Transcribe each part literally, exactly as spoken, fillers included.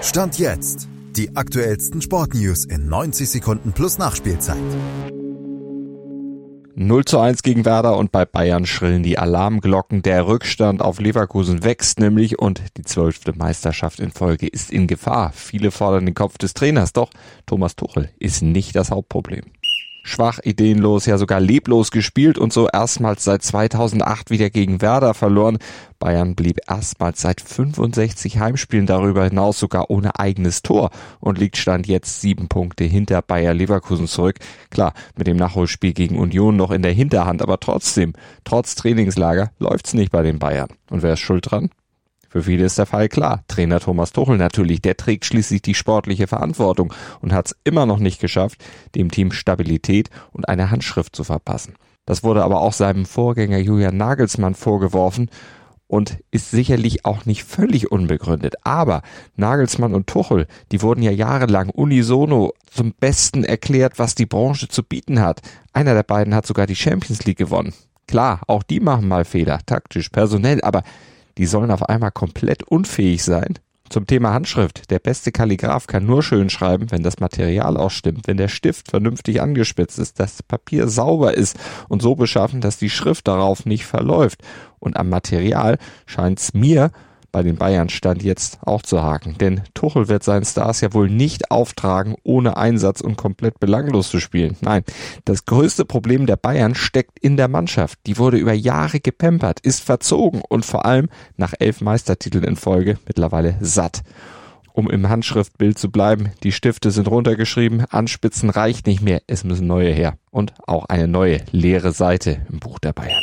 Stand jetzt. Die aktuellsten Sportnews in neunzig Sekunden plus Nachspielzeit. null zu eins gegen Werder und bei Bayern schrillen die Alarmglocken. Der Rückstand auf Leverkusen wächst nämlich und die zwölfte Meisterschaft in Folge ist in Gefahr. Viele fordern den Kopf des Trainers, doch Thomas Tuchel ist nicht das Hauptproblem. Schwach, ideenlos, ja sogar leblos gespielt und so erstmals seit zweitausendacht wieder gegen Werder verloren. Bayern blieb erstmals seit fünfundsechzig Heimspielen darüber hinaus sogar ohne eigenes Tor und liegt Stand jetzt sieben Punkte hinter Bayer Leverkusen zurück. Klar, mit dem Nachholspiel gegen Union noch in der Hinterhand, aber trotzdem, trotz Trainingslager läuft's nicht bei den Bayern. Und wer ist schuld dran? Für viele ist der Fall klar. Trainer Thomas Tuchel natürlich, der trägt schließlich die sportliche Verantwortung und hat es immer noch nicht geschafft, dem Team Stabilität und eine Handschrift zu verpassen. Das wurde aber auch seinem Vorgänger Julian Nagelsmann vorgeworfen und ist sicherlich auch nicht völlig unbegründet. Aber Nagelsmann und Tuchel, die wurden ja jahrelang unisono zum Besten erklärt, was die Branche zu bieten hat. Einer der beiden hat sogar die Champions League gewonnen. Klar, auch die machen mal Fehler, taktisch, personell, aber die sollen auf einmal komplett unfähig sein. Zum Thema Handschrift. Der beste Kalligraph kann nur schön schreiben, wenn das Material auch stimmt, wenn der Stift vernünftig angespitzt ist, das Papier sauber ist und so beschaffen, dass die Schrift darauf nicht verläuft. Und am Material scheint's mir bei den Bayern Stand jetzt auch zu haken. Denn Tuchel wird seinen Stars ja wohl nicht auftragen, ohne Einsatz und komplett belanglos zu spielen. Nein, das größte Problem der Bayern steckt in der Mannschaft. Die wurde über Jahre gepampert, ist verzogen und vor allem nach elf Meistertiteln in Folge mittlerweile satt. Um im Handschriftbild zu bleiben, die Stifte sind runtergeschrieben, Anspitzen reicht nicht mehr, es müssen neue her. Und auch eine neue leere Seite im Buch der Bayern.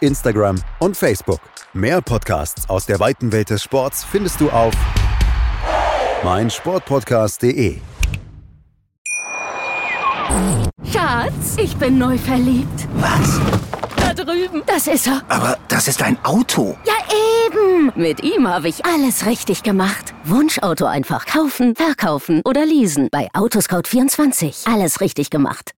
Instagram und Facebook. Mehr Podcasts aus der weiten Welt des Sports findest du auf mein sport podcast punkt de. Schatz, ich bin neu verliebt. Was? Da drüben. Das ist er. Aber das ist ein Auto. Ja, eben. Mit ihm habe ich alles richtig gemacht. Wunschauto einfach kaufen, verkaufen oder leasen. Bei Autoscout vierundzwanzig. Alles richtig gemacht.